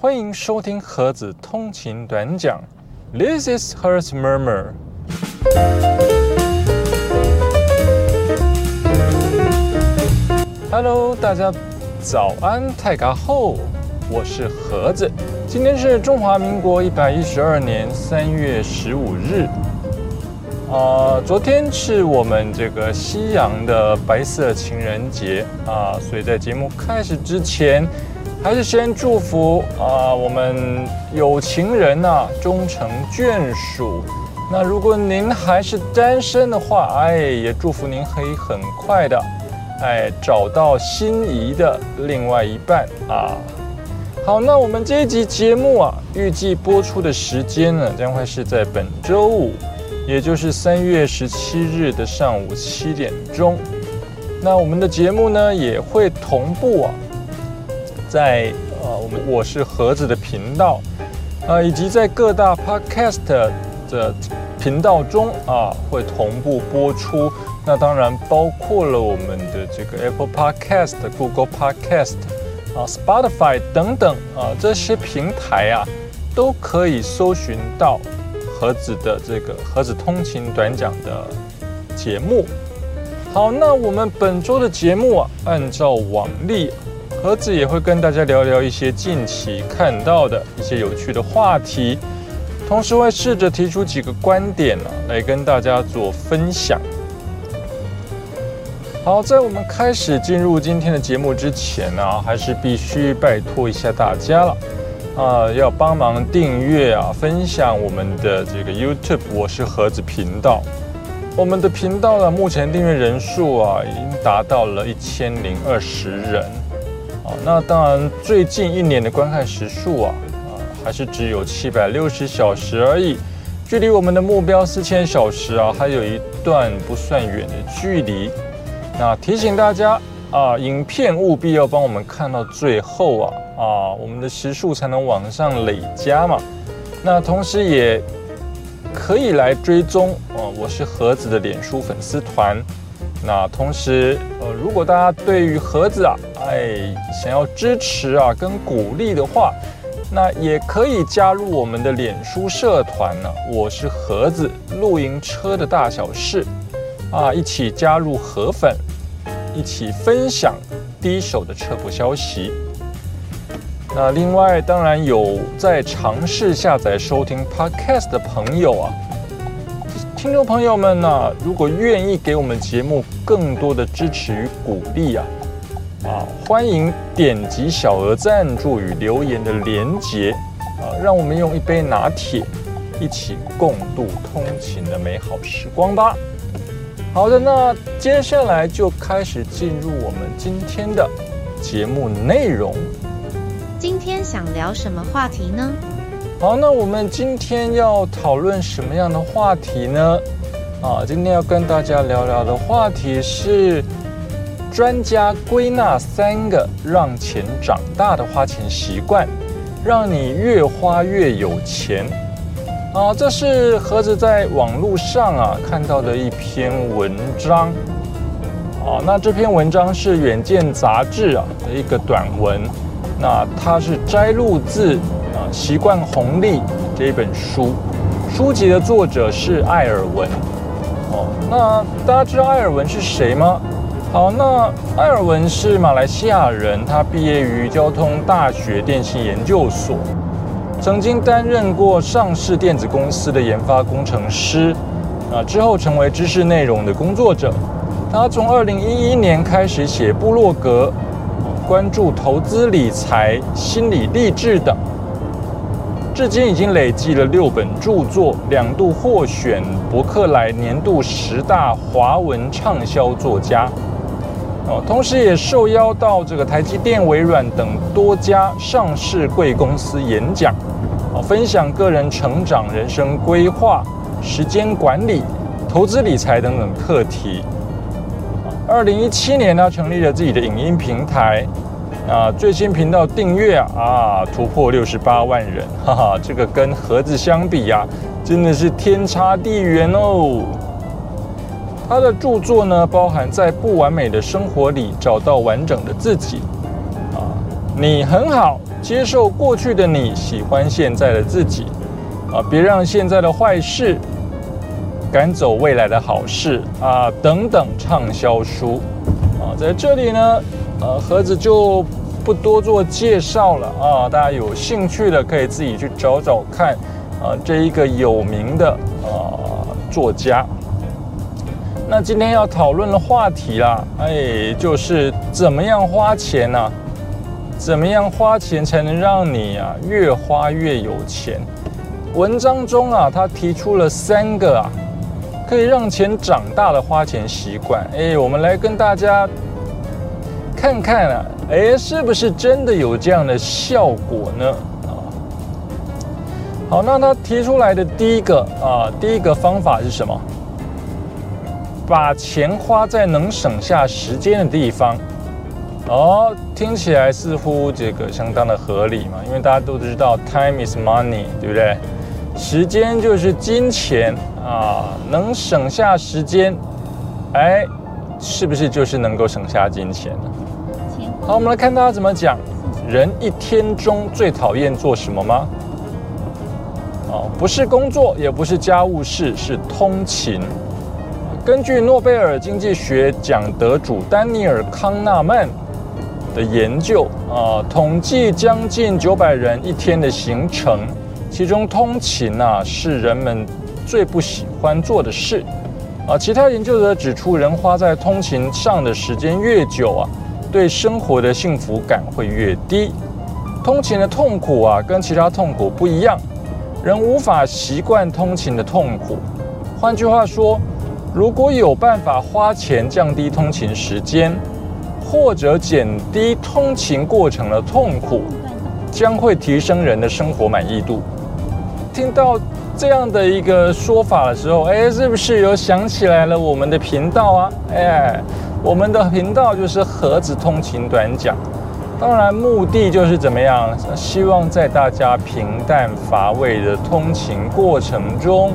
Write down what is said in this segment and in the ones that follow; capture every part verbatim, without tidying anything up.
欢迎收听盒子通勤短讲 This is Her's Murmur。 Hello， 大家早安泰嘎后，我是盒子。今天是中华民国一百一十二年三月十五日。呃，昨天是我们这个西洋的白色情人节啊、呃，所以在节目开始之前，还是先祝福啊、呃、我们有情人啊终成眷属。那如果您还是单身的话，哎，也祝福您可以很快的哎找到心仪的另外一半啊。好，那我们这一集节目啊，预计播出的时间呢，将会是在本周五。也就是三月十七日的上午七点钟，那我们的节目呢也会同步啊，在呃我们我是盒子的频道啊、呃，以及在各大 podcast 的频道中啊会同步播出。那当然包括了我们的这个 Apple Podcast、Google Podcast 啊、Spotify 等等啊这些平台啊都可以搜寻到。盒子的这个盒子通勤短讲的节目。好，那我们本周的节目啊，按照往例，盒子也会跟大家聊聊一些近期看到的一些有趣的话题，同时会试着提出几个观点啊，来跟大家做分享。好，在我们开始进入今天的节目之前呢、啊，还是必须拜托一下大家了。啊、呃，要帮忙订阅啊，分享我们的这个 YouTube， 我是盒子频道。我们的频道呢，目前订阅人数啊，已经达到了一千零二十人。啊，那当然，最近一年的观看时数啊，啊，还是只有七百六十小时而已，距离我们的目标四千小时啊，还有一段不算远的距离。那提醒大家啊，影片务必要帮我们看到最后啊。啊，我们的时数才能往上累加嘛。那同时也可以来追踪啊、呃，我是盒子的脸书粉丝团。那同时，呃，如果大家对于盒子啊，哎，想要支持啊跟鼓励的话，那也可以加入我们的脸书社团呢、啊。我是盒子露营车的大小事啊，一起加入盒粉，一起分享第一手的车库消息。那另外，当然有在尝试下载收听 podcast 的朋友啊，听众朋友们呢、啊，如果愿意给我们节目更多的支持与鼓励啊，啊，欢迎点击小额赞助与留言的连结啊，让我们用一杯拿铁，一起共度通勤的美好时光吧。好的，那接下来就开始进入我们今天的节目内容。今天想聊什么话题呢？好，那我们今天要讨论什么样的话题呢？啊，今天要跟大家聊聊的话题是专家归纳三个让钱长大的花钱习惯，让你越花越有钱。啊，这是盒子在网络上啊看到的一篇文章。啊，那这篇文章是《远见》杂志啊的一个短文。那它是摘录自《啊习惯红利》这一本书，书籍的作者是艾尔文。哦，那大家知道艾尔文是谁吗？好，那艾尔文是马来西亚人，他毕业于交通大学电信研究所，曾经担任过上市电子公司的研发工程师，啊，之后成为知识内容的工作者。他从二零一一年开始写部落格。关注投资理财、心理励志等，至今已经累计了六本著作，两度获选博客来年度十大华文畅销作家。哦，同时也受邀到这个台积电、微软等多家上市贵公司演讲，哦，分享个人成长、人生规划、时间管理、投资理财等等课题。二零一七年，他成立了自己的影音平台，啊，最新频道订阅 啊, 啊突破六十八万人，哈哈，这个跟盒子相比啊，真的是天差地远哦。他的著作呢，包含在不完美的生活里找到完整的自己，啊，你很好，接受过去的你，喜欢现在的自己，啊，别让现在的坏事赶走未来的好事啊，等等畅销书啊，在这里呢，呃，盒子就不多做介绍了啊，大家有兴趣的可以自己去找找看啊，这一个有名的啊作家。那今天要讨论的话题啦，哎，就是怎么样花钱啊？怎么样花钱才能让你啊越花越有钱？文章中啊，他提出了三个啊可以让钱长大的花钱习惯。哎，我们来跟大家看看啊，哎，是不是真的有这样的效果呢？啊，好，那他提出来的第一个啊，第一个方法是什么？把钱花在能省下时间的地方。哦，听起来似乎这个相当的合理嘛，因为大家都知道 time is money， 对不对？时间就是金钱啊，能省下时间，哎，是不是就是能够省下金钱呢？好，我们来看大家怎么讲。人一天中最讨厌做什么吗？哦，不是工作，也不是家务事，是通勤。根据诺贝尔经济学奖得主丹尼尔·康纳曼的研究啊，统计将近九百人一天的行程，其中通勤啊是人们最不喜欢做的事啊。其他研究者指出，人花在通勤上的时间越久啊，对生活的幸福感会越低。通勤的痛苦啊，跟其他痛苦不一样，人无法习惯通勤的痛苦。换句话说，如果有办法花钱降低通勤时间，或者减低通勤过程的痛苦，将会提升人的生活满意度。听到这样的一个说法的时候，哎，是不是有想起来了我们的频道啊？哎，我们的频道就是盒子通勤短讲，当然目的就是怎么样？希望在大家平淡乏味的通勤过程中，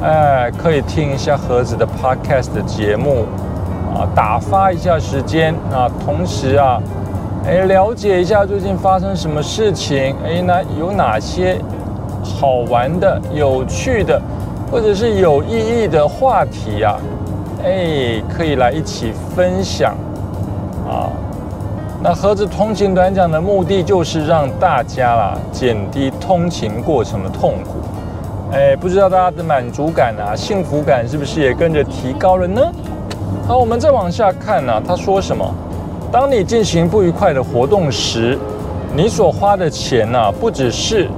哎，可以听一下盒子的 podcast 的节目啊，打发一下时间啊，同时啊，哎，了解一下最近发生什么事情，哎，那有哪些好玩的、有趣的，或者是有意义的话题啊，哎，可以来一起分享啊。那盒子通勤短讲的目的就是让大家啦减低通勤过程的痛苦。哎，不知道大家的满足感啊、幸福感是不是也跟着提高了呢？好，我们再往下看啊，他说什么？当你进行不愉快的活动时，你所花的钱啊，不只是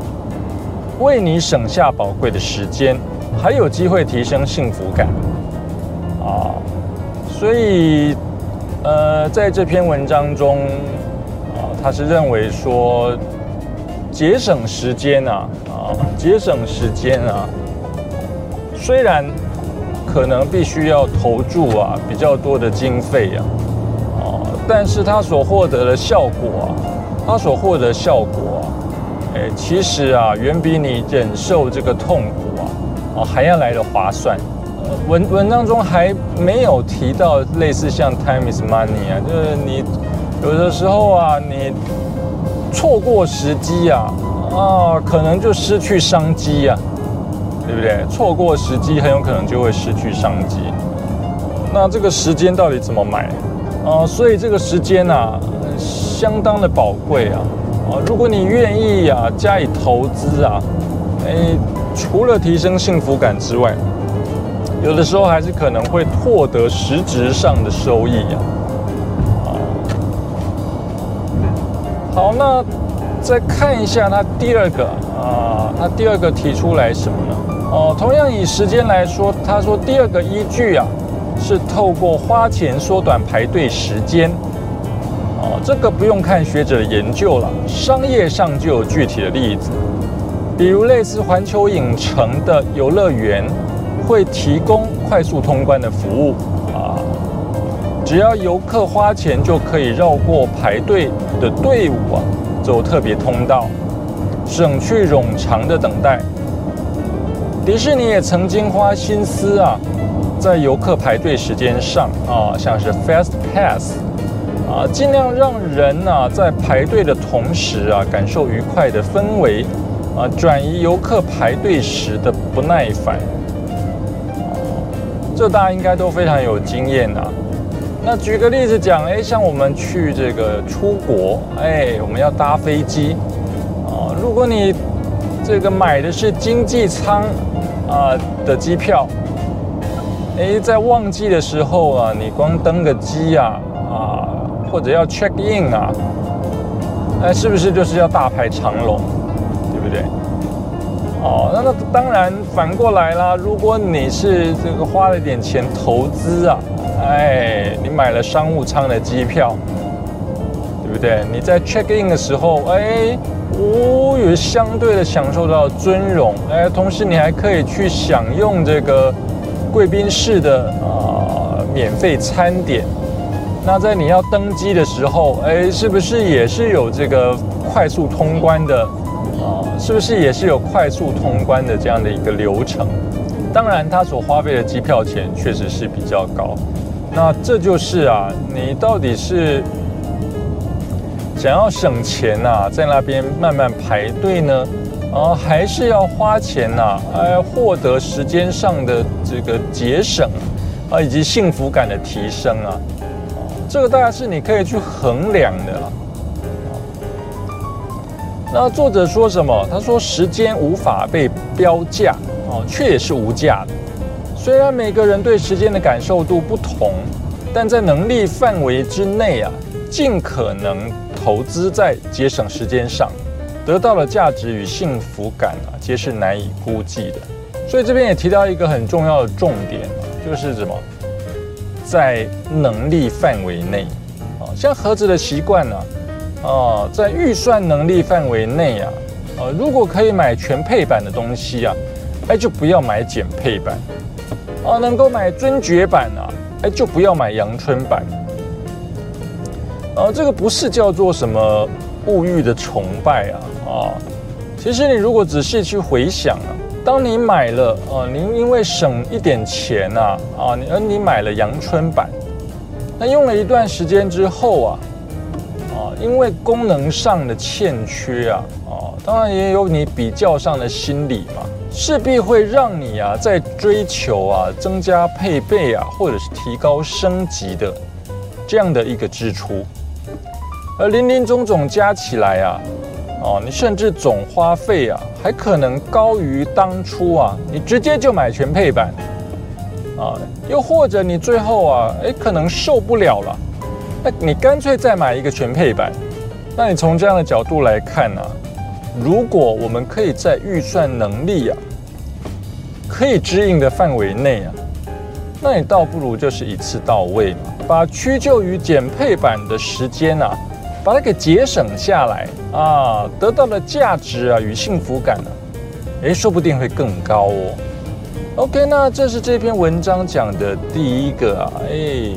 为你省下宝贵的时间，还有机会提升幸福感啊。所以，呃，在这篇文章中啊，他是认为说，节省时间啊。节省时间啊，虽然可能必须要投注啊比较多的经费啊，哦，但是它所获得的效果啊，它所获得的效果啊，哎，其实啊远比你忍受这个痛苦啊，哦，还要来得划算。呃、文文章中还没有提到类似像 time is money 啊，就是你有的时候啊，你错过时机啊。啊，可能就失去商机啊，对不对？错过时机，很有可能就会失去商机。那这个时间到底怎么买？啊，所以这个时间啊，相当的宝贵啊。啊，如果你愿意啊，加以投资啊，哎，除了提升幸福感之外，有的时候还是可能会获得实质上的收益啊。啊，好，那再看一下他第二个啊，他第二个提出来什么呢？哦，同样以时间来说，他说第二个依据啊，是透过花钱缩短排队时间。哦，这个不用看学者的研究了，商业上就有具体的例子，比如类似环球影城的游乐园会提供快速通关的服务啊，只要游客花钱就可以绕过排队的队伍啊。走特别通道，省去冗长的等待。迪士尼也曾经花心思啊，在游客排队时间上啊，像是 Fast Pass 啊，尽量让人呢、啊、在排队的同时啊，感受愉快的氛围，啊，转移游客排队时的不耐烦。这大家应该都非常有经验啊。那举个例子讲，哎，像我们去这个出国，哎，我们要搭飞机，啊，如果你这个买的是经济舱啊的机票。 哎，在旺季的时候啊，你光登个机啊，啊，或者要 check in 啊，哎，是不是就是要大排长龙，对不对？哦，那那当然反过来啦，如果你是这个花了点钱投资啊，哎，你买了商务舱的机票，对不对？你在 check in 的时候，哎，哦，有相对的享受到尊荣，哎，同时你还可以去享用这个。 贵宾室的啊、呃、免费餐点，那在你要登机的时候，哎，是不是也是有这个快速通关的啊、呃？是不是也是有快速通关的这样的一个流程？当然，它所花费的机票钱确实是比较高。那这就是啊，你到底是想要省钱啊，在那边慢慢排队呢？ 啊，还是要花钱呐、啊，哎，获得时间上的这个节省，啊，以及幸福感的提升啊，这个大概是你可以去衡量的啦。那作者说什么？他说时间无法被标价，哦、啊，却也是无价的。虽然每个人对时间的感受度不同，但在能力范围之内啊，尽可能投资在节省时间上。 得到的价值与幸福感啊，皆是难以估计的。所以这边也提到一个很重要的重点，就是什么，在能力范围内啊，像盒子的习惯呢，啊，在预算能力范围内啊，啊，如果可以买全配版的东西啊，哎，就不要买减配版；啊，能够买尊爵版啊，哎，就不要买阳春版。啊，这个不是叫做什么？ 物欲的崇拜啊啊！其实你如果仔细去回想啊，当你买了啊，您因为省一点钱啊啊，你而你买了阳春版，那用了一段时间之后啊啊，因为功能上的欠缺啊啊，当然也有你比较上的心理嘛，势必会让你啊在追求啊增加配备啊，或者是提高升级的这样的一个支出。 而林林总总加起来啊，哦，你甚至总花费啊，还可能高于当初啊，你直接就买全配版，啊，又或者你最后啊，哎，可能受不了了，那你干脆再买一个全配版。那你从这样的角度来看呢、啊，如果我们可以在预算能力啊，可以支应的范围内啊，那你倒不如就是一次到位嘛，把屈就于减配版的时间啊。 把它给节省下来啊，得到的价值啊与幸福感啊，哎，说不定会更高哦。OK， 那这是这篇文章讲的第一个啊，哎，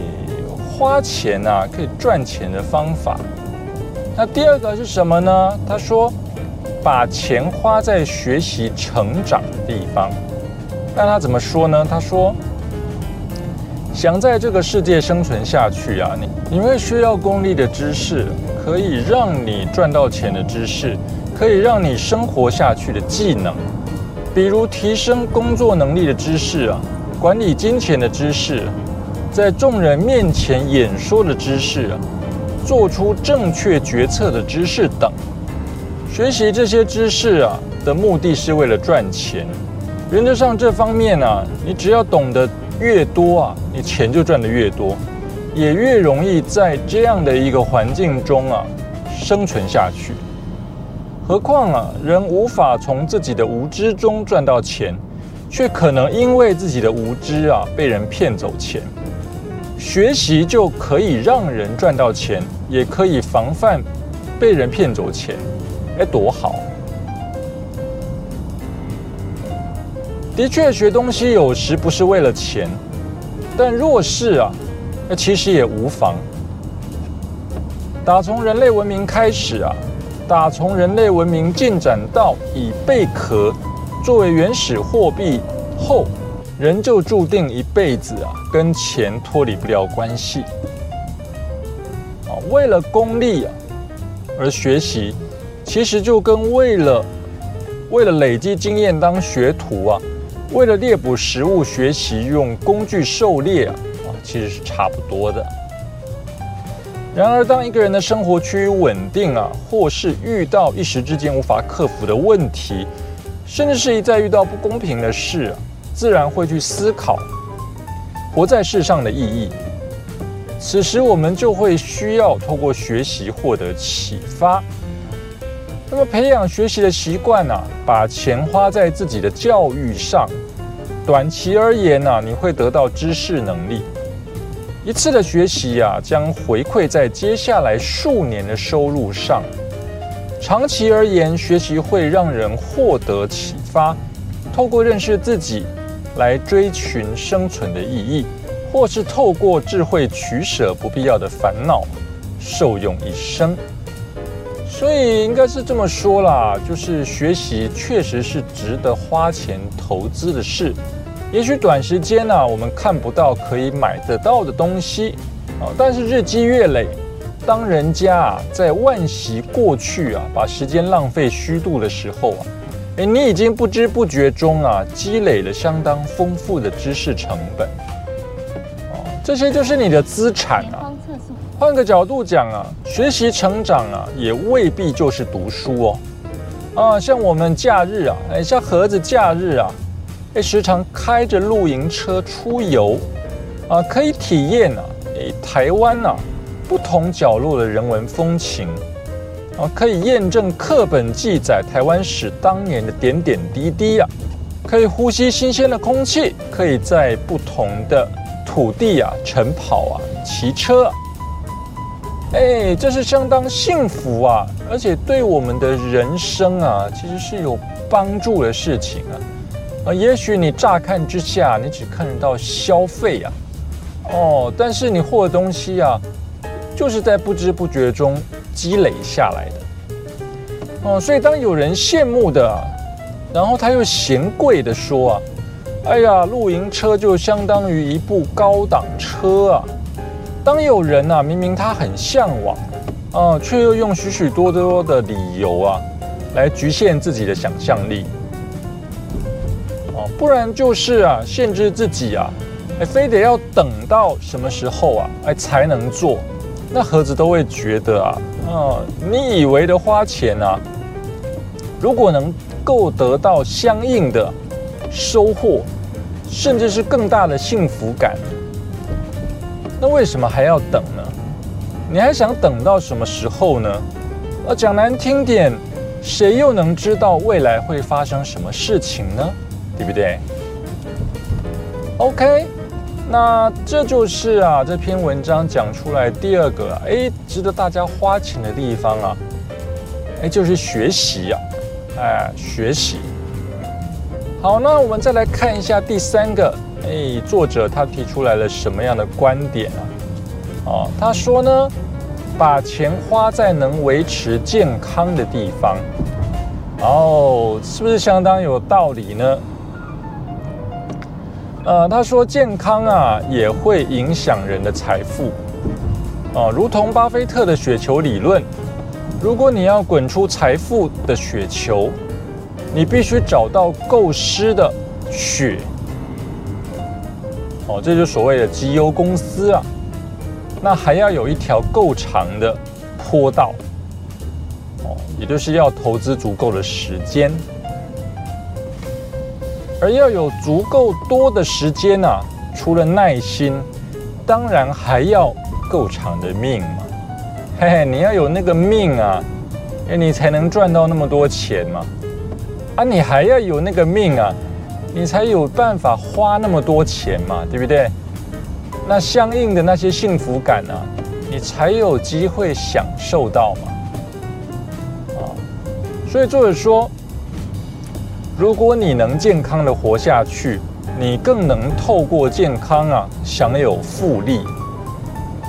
花钱啊可以赚钱的方法。那第二个是什么呢？他说，把钱花在学习成长的地方。那他怎么说呢？他说。 想在这个世界生存下去啊，你因为需要功利的知识，可以让你赚到钱的知识，可以让你生活下去的技能，比如提升工作能力的知识啊，管理金钱的知识，在众人面前演说的知识啊，做出正确决策的知识等。学习这些知识啊的目的是为了赚钱。原则上这方面啊，你只要懂得。 越多啊，你钱就赚得越多，也越容易在这样的一个环境中啊生存下去。何况啊，人无法从自己的无知中赚到钱，却可能因为自己的无知啊被人骗走钱。学习就可以让人赚到钱，也可以防范被人骗走钱，哎，多好！ 的确，学东西有时不是为了钱，但若是啊，那其实也无妨。打从人类文明开始啊，打从人类文明进展到以贝壳作为原始货币后，人就注定一辈子啊跟钱脱离不了关系。啊，为了功利而学习，其实就跟为了为了累积经验当学徒啊，为了猎捕食物学习用工具狩猎啊，其实是差不多的。然而，当一个人的生活趋于稳定啊，或是遇到一时之间无法克服的问题，甚至是一再遇到不公平的事啊，自然会去思考活在世上的意义。此时，我们就会需要透过学习获得启发。那么，培养学习的习惯呢、啊，把钱花在自己的教育上。短期而言呢、啊，你会得到知识能力。一次的学习啊，将回馈在接下来数年的收入上。长期而言，学习会让人获得启发，透过认识自己来追寻生存的意义，或是透过智慧取舍不必要的烦恼，受用一生。所以应该是这么说啦，就是学习确实是值得花钱投资的事。也许短时间呢、啊，我们看不到可以买得到的东西啊，但是日积月累。当人家啊在惋惜过去啊，把时间浪费虚度的时候啊，诶，你已经不知不觉中啊，积累了相当丰富的知识成本。哦，这些就是你的资产啊。换个角度讲啊，学习成长啊，也未必就是读书哦。啊，像我们假日啊，诶，像盒子假日啊，诶，时常开着露营车出游啊，可以体验啊，诶，台湾啊。不同角落的人文风情，啊，可以验证课本记载台湾史当年的点点滴滴啊，可以呼吸新鲜的空气，可以在不同的土地啊晨跑啊、骑车啊，哎，这是相当幸福啊，而且对我们的人生啊，其实是有帮助的事情啊。啊，也许你乍看之下，你只看得到消费啊，哦，但是你获得东西啊。就是在不知不觉中积累下来的，哦，所以当有人羡慕的、啊，然后他又嫌贵的说啊，哎呀，露营车就相当于一部高档车啊。当有人啊，明明他很向往，啊，却又用许许多多的理由啊，来局限自己的想象力，哦，不然就是啊，限制自己啊，哎，非得要等到什么时候啊，哎，才能做。那盒子都会觉得啊，嗯，你以为的花钱啊，如果能够得到相应的收获，甚至是更大的幸福感，那为什么还要等呢？你还想等到什么时候呢？啊，讲难听点，谁又能知道未来会发生什么事情呢？对不对 ？OK。那这就是啊，这篇文章讲出来第二个，哎，值得大家花钱的地方啊，哎，就是学习啊，哎，学习。好，那我们再来看一下第三个，哎，作者他提出来了什么样的观点啊？哦，他说呢，把钱花在能维持健康的地方，哦，是不是相当有道理呢？呃，他说健康啊也会影响人的财富，啊，如同巴菲特的雪球理论，如果你要滚出财富的雪球，你必须找到够湿的雪，哦，这就是所谓的绩优公司啊。那还要有一条够长的坡道，哦，也就是要投资足够的时间。而要有足够多的时间啊，除了耐心，当然还要够长的命嘛。嘿嘿，你要有那个命啊，你才能赚到那么多钱嘛。啊，你还要有那个命啊，你才有办法花那么多钱嘛，对不对？那相应的那些幸福感啊，你才有机会享受到嘛。啊，所以作者说。如果你能健康的活下去，你更能透过健康啊享有复利，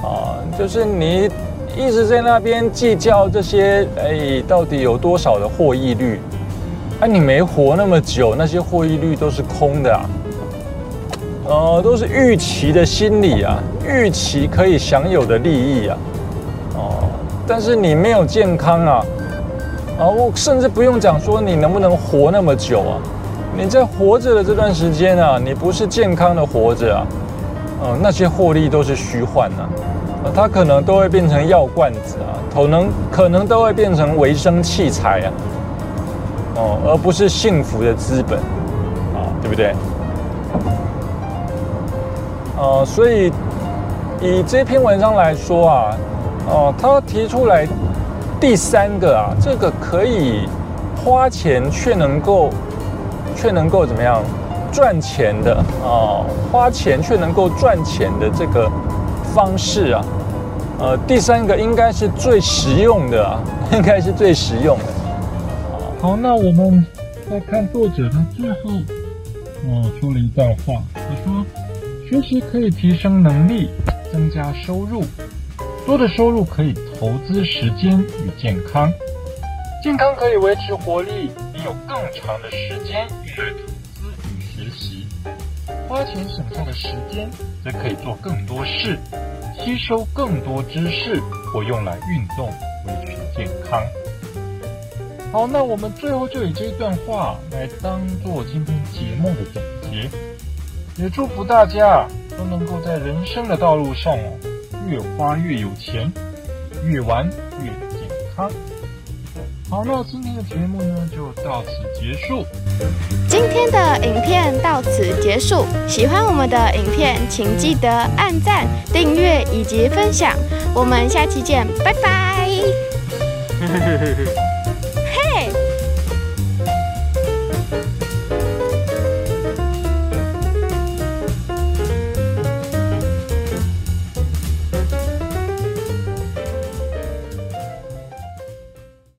啊，就是你一直在那边计较这些，哎，到底有多少的获益率？哎，你没活那么久，那些获益率都是空的啊，呃，都是预期的心理啊，预期可以享有的利益啊，哦，但是你没有健康啊，啊，我甚至不用讲说你能不能活那么久啊，你在活着的这段时间啊，你不是健康的活着啊，呃，那些获利都是虚幻啊，呃，它可能都会变成药罐子啊，可能可能都会变成维生器材啊，哦，而不是幸福的资本啊，对不对？ 呃，所以以这篇文章来说啊，哦、呃，他提出来第三个啊，这个可以花钱却能够却能够怎么样赚钱的哦、呃，花钱却能够赚钱的这个方式啊，呃，第三个应该是最实用的啊，应该是最实用的。好，那我们再看作者他最后哦说了一段话，他说。 学习可以提升能力，增加收入。多的收入可以投资时间与健康，健康可以维持活力，你有更长的时间用来投资与学习。花钱省下的时间，则可以做更多事，吸收更多知识或用来运动，维持健康。好，那我们最后就以这一段话来当做今天节目的总结。 也祝福大家都能够在人生的道路上哦，越花越有钱，越玩越健康。好，那今天的节目呢就到此结束。今天的影片到此结束，喜欢我们的影片，请记得按赞、订阅以及分享。我们下期见，拜拜。